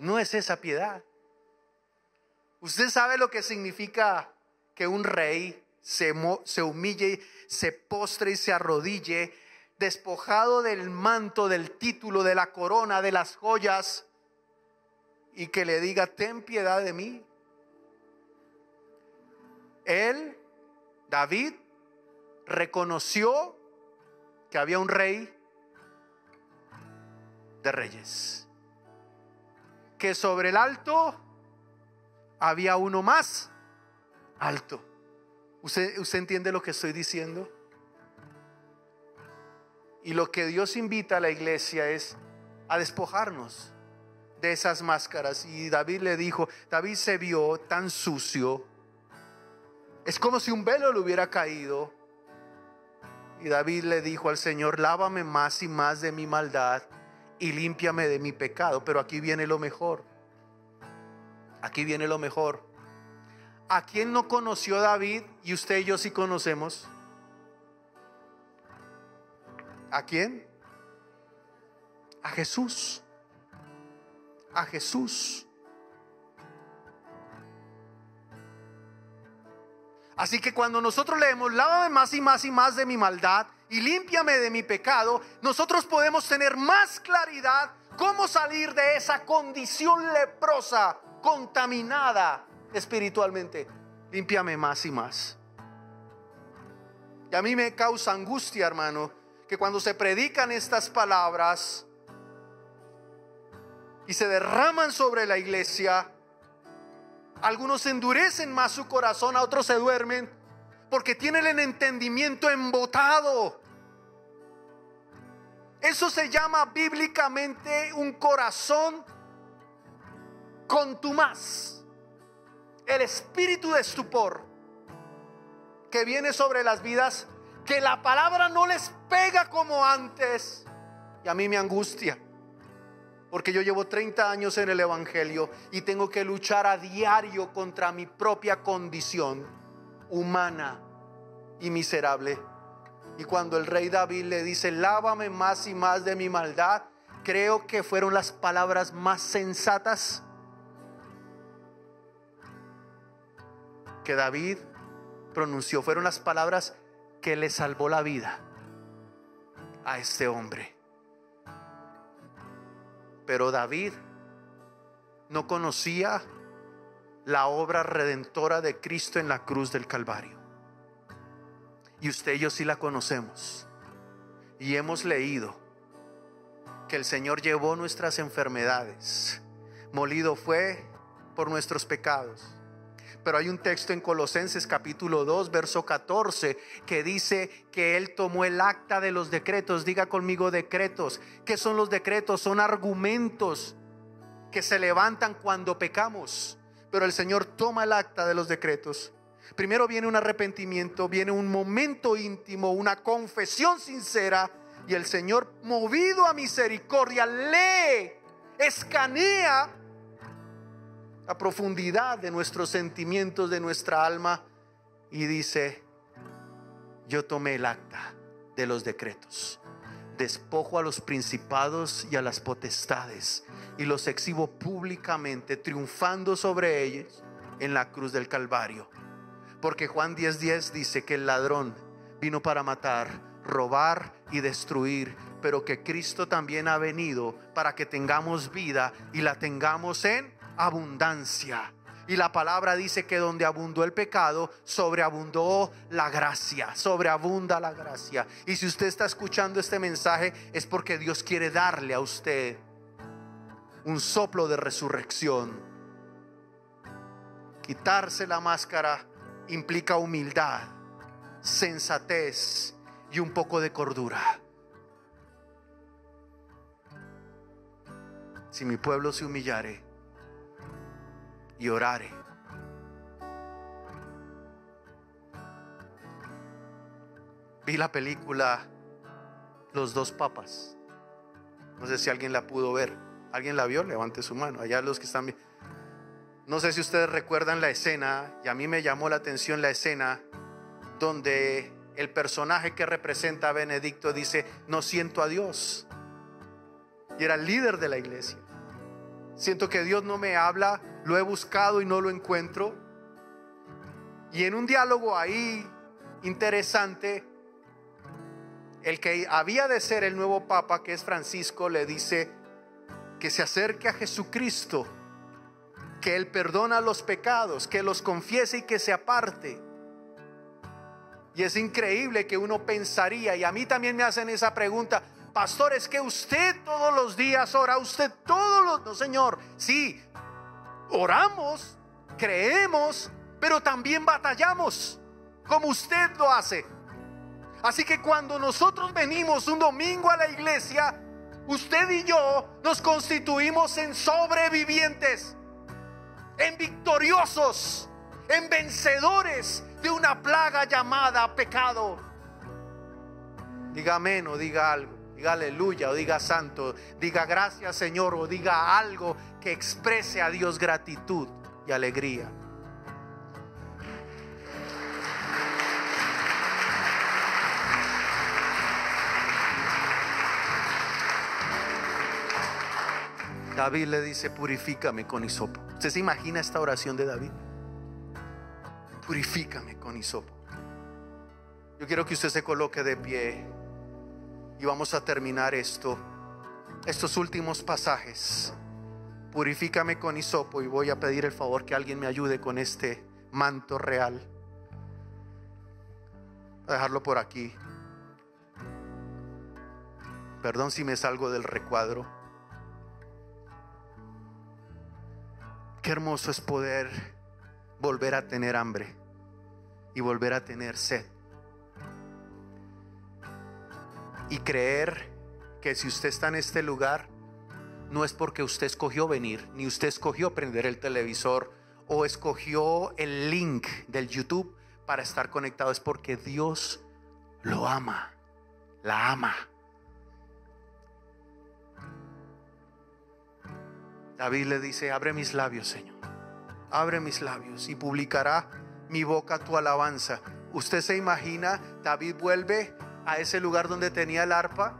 No es esa piedad. ¿Usted sabe lo que significa que un rey se humille, se postre y se arrodille, despojado del manto, del título, de la corona, de las joyas, y que le diga, ten piedad de mí? Él, David, reconoció que había un rey de reyes, que sobre el alto había uno más alto. ¿Usted entiende lo que estoy diciendo? Y lo que Dios invita a la iglesia es a despojarnos de esas máscaras. Y David le dijo, David se vio tan sucio. Es como si un velo le hubiera caído. Y David le dijo al Señor, lávame más y más de mi maldad y límpiame de mi pecado. Pero aquí viene lo mejor. Aquí viene lo mejor. ¿A quién no conoció David? Y usted y yo sí conocemos. ¿A quién? A Jesús. A Jesús. Así que cuando nosotros leemos, lávame más y más y más de mi maldad y límpiame de mi pecado, nosotros podemos tener más claridad cómo salir de esa condición leprosa, contaminada espiritualmente. Límpiame más y más. Y a mí me causa angustia, hermano, que cuando se predican estas palabras y se derraman sobre la iglesia, algunos endurecen más su corazón, a otros se duermen porque tienen el entendimiento embotado. Eso se llama bíblicamente un corazón contumaz, el espíritu de estupor que viene sobre las vidas, que la palabra no les pega como antes. Y a mí me angustia, porque yo llevo 30 años en el evangelio y tengo que luchar a diario contra mi propia condición humana y miserable. Y cuando el rey David le dice, lávame más y más de mi maldad, creo que fueron las palabras más sensatas que David pronunció. Fueron las palabras que le salvó la vida a este hombre. Pero David no conocía la obra redentora de Cristo en la cruz del Calvario. Y usted y yo sí la conocemos. Y hemos leído que el Señor llevó nuestras enfermedades, molido fue por nuestros pecados. Pero hay un texto en Colosenses capítulo 2 verso 14 que dice que Él tomó el acta de los decretos. Diga conmigo, decretos. ¿Qué son los decretos? Son argumentos que se levantan cuando pecamos, pero el Señor toma el acta de los decretos. Primero viene un arrepentimiento, viene un momento íntimo, una confesión sincera, y el Señor, movido a misericordia, lee, escanea la profundidad de nuestros sentimientos, de nuestra alma, y dice, yo tomé el acta de los decretos despojo a los principados y a las potestades y los exhibo públicamente, triunfando sobre ellos en la cruz del Calvario. Porque Juan 10:10 dice que el ladrón vino para matar, robar y destruir, pero que Cristo también ha venido para que tengamos vida y la tengamos en abundancia. Y la palabra dice que donde abundó el pecado, sobreabundó la gracia, sobreabunda la gracia. Y si usted está escuchando este mensaje, es porque Dios quiere darle a usted un soplo de resurrección. Quitarse la máscara implica humildad, sensatez y un poco de cordura. Si mi pueblo se humillare y orare, vi la película Los Dos Papas. No sé si alguien la pudo ver. ¿Alguien la vio? Levante su mano. Allá los que están viendo. No sé si ustedes recuerdan la escena, y a mí me llamó la atención la escena donde el personaje que representa a Benedicto dice: no siento a Dios. Y era el líder de la iglesia. Siento que Dios no me habla, lo he buscado y no lo encuentro. Y en un diálogo ahí interesante, el que había de ser el nuevo papa, que es Francisco, le dice que se acerque a Jesucristo, que él perdona los pecados, que los confiese y que se aparte. Y es increíble que uno pensaría, y a mí también me hacen esa pregunta: pastor, es que usted todos los días ora, usted todos los... No, señor, sí, oramos, creemos, pero también batallamos, como usted lo hace. Así que cuando nosotros venimos un domingo a la iglesia, usted y yo nos constituimos en sobrevivientes, en victoriosos, en vencedores de una plaga llamada pecado. Diga amén o diga algo, diga aleluya o diga santo, diga gracias Señor o diga algo que exprese a Dios gratitud y alegría. David le dice: purifícame con hisopo. ¿Usted se imagina esta oración de David? Purifícame con hisopo. Yo quiero que usted se coloque de pie y vamos a terminar estos últimos pasajes. Purifícame con hisopo, y voy a pedir el favor que alguien me ayude con este manto real. Voy a dejarlo por aquí. Perdón si me salgo del recuadro. Qué hermoso es poder volver a tener hambre y volver a tener sed, y creer que si usted está en este lugar, no es porque usted escogió venir, ni usted escogió prender el televisor o escogió el link del YouTube para estar conectado. Es porque Dios lo ama, la ama. David le dice: abre mis labios, Señor, abre mis labios y publicará mi boca tu alabanza. Usted se imagina, David vuelve a ese lugar donde tenía el arpa,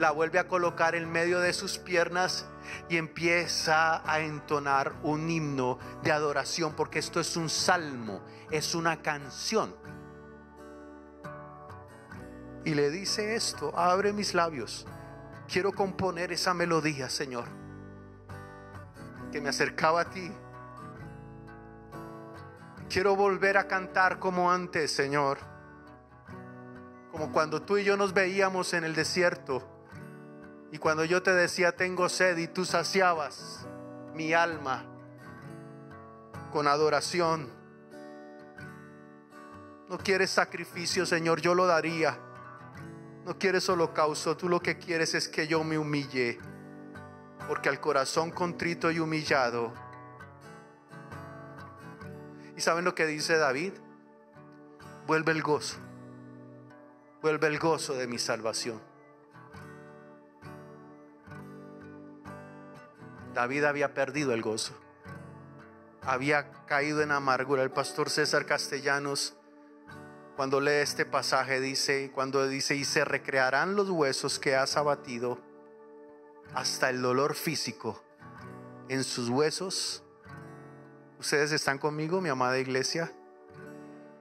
la vuelve a colocar en medio de sus piernas y empieza a entonar un himno de adoración, porque esto es un salmo, es una canción. Y le dice esto: abre mis labios, quiero componer esa melodía, Señor, que me acercaba a ti. Quiero volver a cantar como antes, Señor, como cuando tú y yo nos veíamos en el desierto, y cuando yo te decía tengo sed y tú saciabas mi alma con adoración. No quieres sacrificio, Señor, yo lo daría. No quieres holocausto, tú lo que quieres es que yo me humille, porque al corazón contrito y humillado... ¿Y saben lo que dice David? Vuelve el gozo de mi salvación. David había perdido el gozo, había caído en amargura. El pastor César Castellanos cuando lee este pasaje dice, cuando dice: y se recrearán los huesos que has abatido, hasta el dolor físico en sus huesos. ¿Ustedes están conmigo, mi amada iglesia?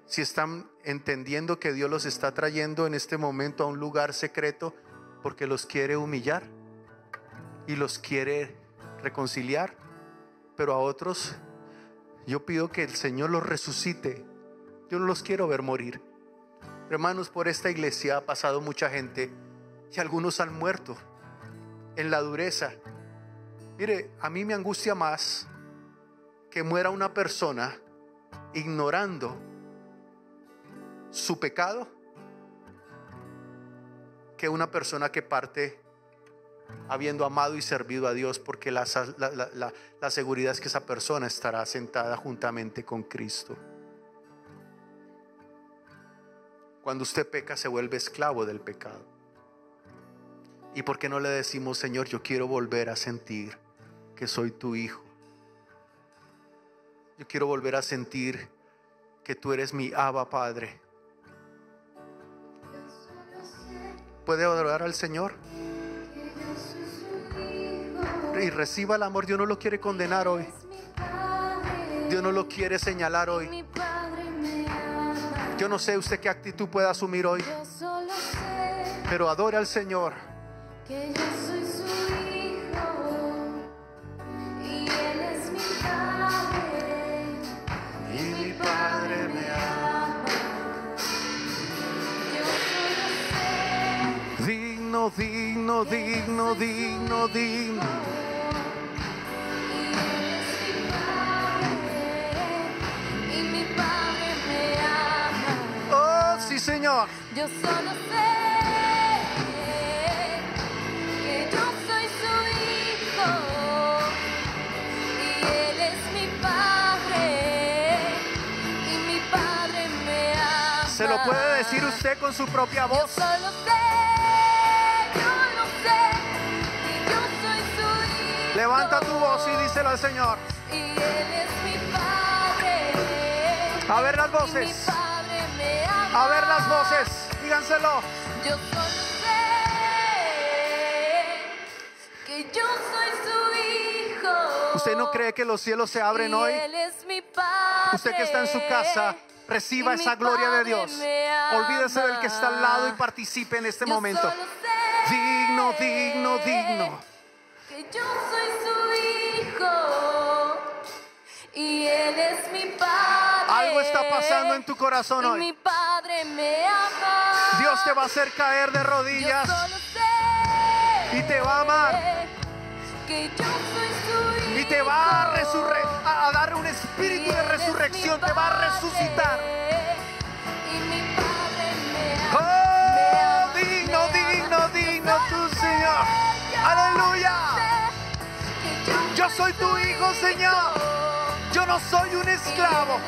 Si están entendiendo que Dios los está trayendo en este momento a un lugar secreto porque los quiere humillar y los quiere reconciliar, pero a otros yo pido que el Señor los resucite. Yo no los quiero ver morir. Hermanos, por esta iglesia ha pasado mucha gente y algunos han muerto en la dureza. Mire, a mí me angustia más que muera una persona ignorando su pecado que una persona que parte habiendo amado y servido a Dios, porque la seguridad es que esa persona estará sentada juntamente con Cristo. Cuando usted peca, se vuelve esclavo del pecado. ¿Y por qué no le decimos: Señor, yo quiero volver a sentir que soy tu hijo? Yo quiero volver a sentir que tú eres mi Abba Padre. ¿Puede adorar al Señor? Y reciba el amor. Dios no lo quiere condenar hoy. Dios no lo quiere señalar hoy. Yo no sé usted qué actitud puede asumir hoy, pero adore al Señor. Que yo soy su hijo y Él es mi Padre, y mi Padre me ama. Yo solo sé. Digno, digno, digno, digno, digno. Señor, yo solo sé que yo soy su hijo y Él es mi Padre me ama. ¿Se lo puede decir usted con su propia voz? Yo solo sé, que yo soy su hijo. Levanta tu voz y díselo al Señor. Y Él es mi Padre. A ver las voces. A ver las voces, díganselo. Yo solo sé que yo soy su hijo. ¿Usted no cree que los cielos se abren hoy? Él es mi Padre. Usted que está en su casa, reciba esa gloria de Dios. Olvídese del que está al lado y participe en este momento. Digno, digno, digno. Que yo soy su hijo y Él es mi Padre. Algo está pasando en tu corazón hoy. Me ama. Dios te va a hacer caer de rodillas y te va a amar que yo soy su hijo, y te va a dar un espíritu de resurrección, te va a resucitar. Y mi Padre me ama, oh, digno, digno, digno tu Señor. Aleluya. Yo soy tu hijo, Señor. Yo no soy un esclavo.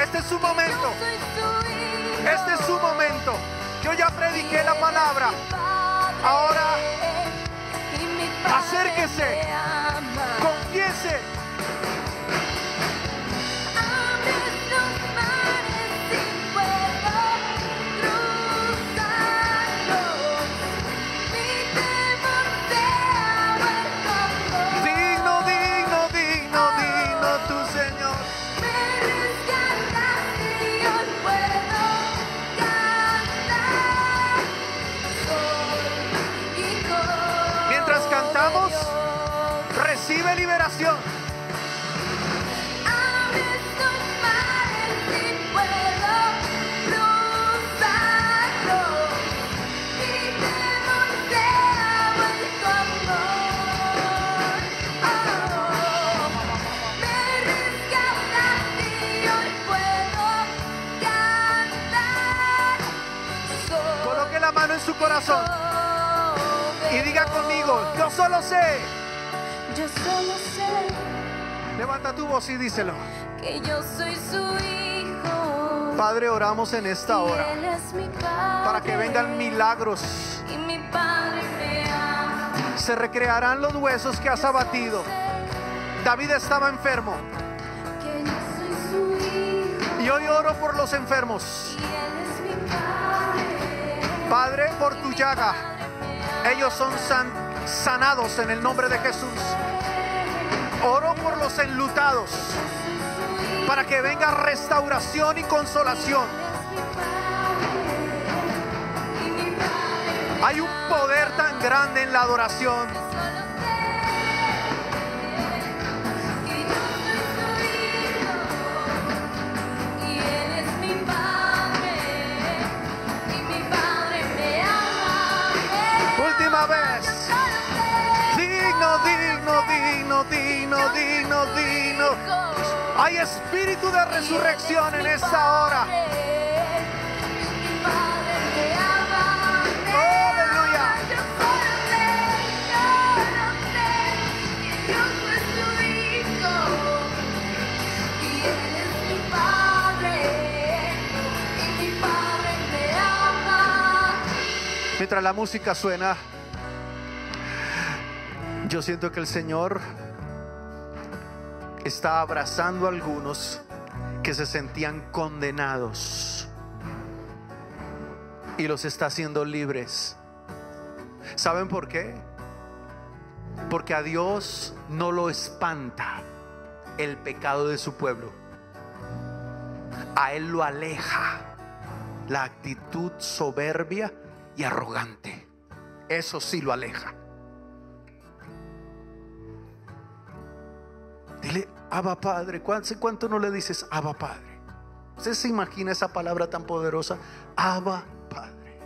Este es su momento. Este es su momento. Yo ya prediqué la palabra. Ahora, acérquese. Confiese. Recibe liberación. Abres tus manos y puedo cruzarlo. Mi temor se ha vuelto amor. Oh, me rescatas y hoy puedo cantar. Soy coloque la mano en su corazón y diga conmigo: yo solo sé. Yo solo sé. Levanta tu voz y díselo. Que yo soy su hijo. Padre, oramos en esta hora para que vengan milagros. Y mi Padre me ama. se recrearán los huesos que has abatido. David estaba enfermo. Y hoy oro por los enfermos. Padre, por tu llaga, ellos son sanados en el nombre de Jesús. Oro por los enlutados, para que venga restauración y consolación. Hay un poder tan grande en la adoración. Última vez. Digno, digno, digno, digno, digno, digno. Hay espíritu de resurrección en esta hora. ¡Aleluya! Mientras la música suena, yo siento que el Señor está abrazando a algunos que se sentían condenados y los está haciendo libres. ¿Saben por qué? Porque a Dios no lo espanta el pecado de su pueblo. A Él lo aleja la actitud soberbia y arrogante. Eso sí lo aleja. Dile, Abba Padre. ¿Cuánto no le dices Abba Padre? ¿Usted se imagina esa palabra tan poderosa? Abba Padre.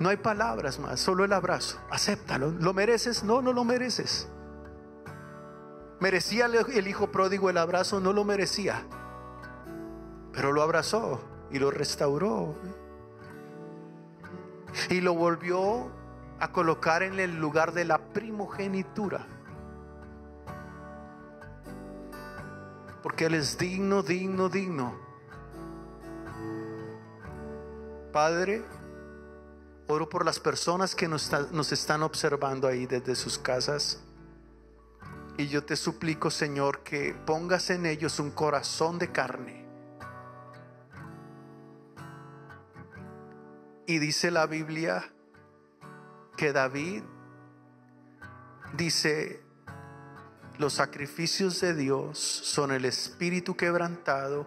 No hay palabras más, solo el abrazo. Acéptalo. ¿Lo mereces? No, no lo mereces. ¿Merecía el hijo pródigo el abrazo? No lo merecía, pero lo abrazó y lo restauró y lo volvió a colocar en el lugar de la primogenitura. Porque Él es digno, digno, digno. Padre, oro por las personas que nos están observando ahí desde sus casas. Y yo te suplico, Señor, que pongas en ellos un corazón de carne. Y dice la Biblia que David dice: los sacrificios de Dios son el espíritu quebrantado,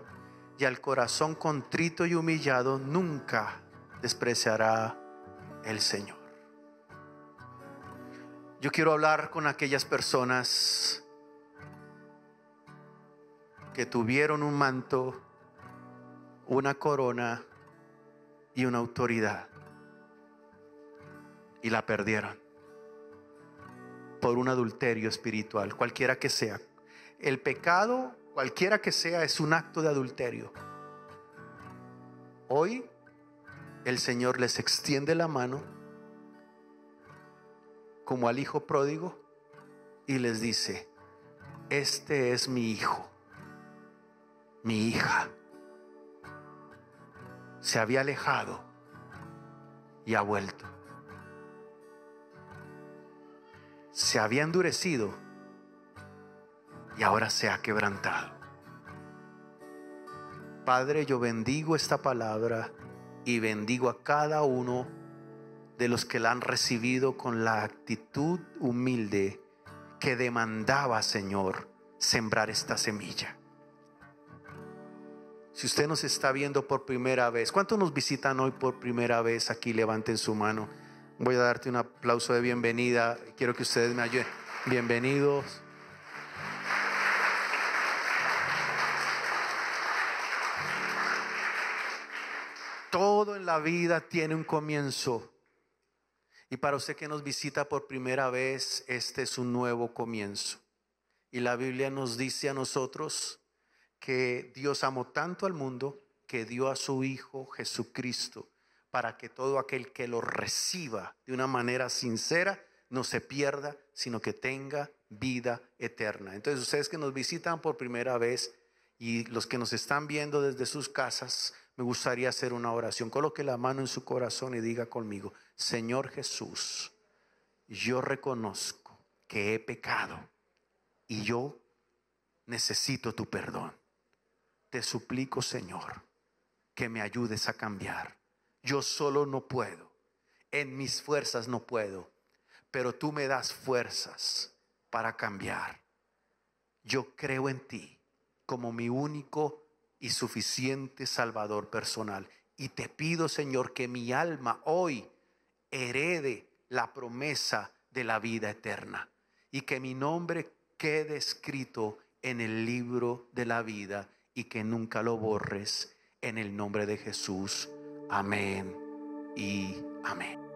y al corazón contrito y humillado nunca despreciará el Señor. Yo quiero hablar con aquellas personas que tuvieron un manto, una corona y una autoridad y la perdieron por un adulterio espiritual, cualquiera que sea. El pecado, cualquiera que sea, es un acto de adulterio. Hoy el Señor les extiende la mano como al hijo pródigo y les dice: este es mi hijo, mi hija. Se había alejado y ha vuelto. Se había endurecido y ahora se ha quebrantado. Padre, yo bendigo esta palabra y bendigo a cada uno de los que la han recibido con la actitud humilde que demandaba, Señor, sembrar esta semilla. Si usted nos está viendo por primera vez, ¿cuántos nos visitan hoy por primera vez aquí? Levanten su mano. Voy a darte un aplauso de bienvenida. Quiero que ustedes me ayuden. Bienvenidos. Todo en la vida tiene un comienzo. Y para usted que nos visita por primera vez, este es un nuevo comienzo. Y la Biblia nos dice a nosotros que Dios amó tanto al mundo que dio a su Hijo Jesucristo, para que todo aquel que lo reciba de una manera sincera no se pierda, sino que tenga vida eterna. Entonces, ustedes que nos visitan por primera vez y los que nos están viendo desde sus casas, me gustaría hacer una oración. Coloque la mano en su corazón y diga conmigo: Señor Jesús, yo reconozco que he pecado y yo necesito tu perdón. Te suplico, Señor, que me ayudes a cambiar. Yo solo no puedo, en mis fuerzas no puedo, pero tú me das fuerzas para cambiar. Yo creo en ti como mi único y suficiente Salvador personal. Y te pido, Señor, que mi alma hoy herede la promesa de la vida eterna y que mi nombre quede escrito en el libro de la vida y que nunca lo borres. En el nombre de Jesús. Amén y amén.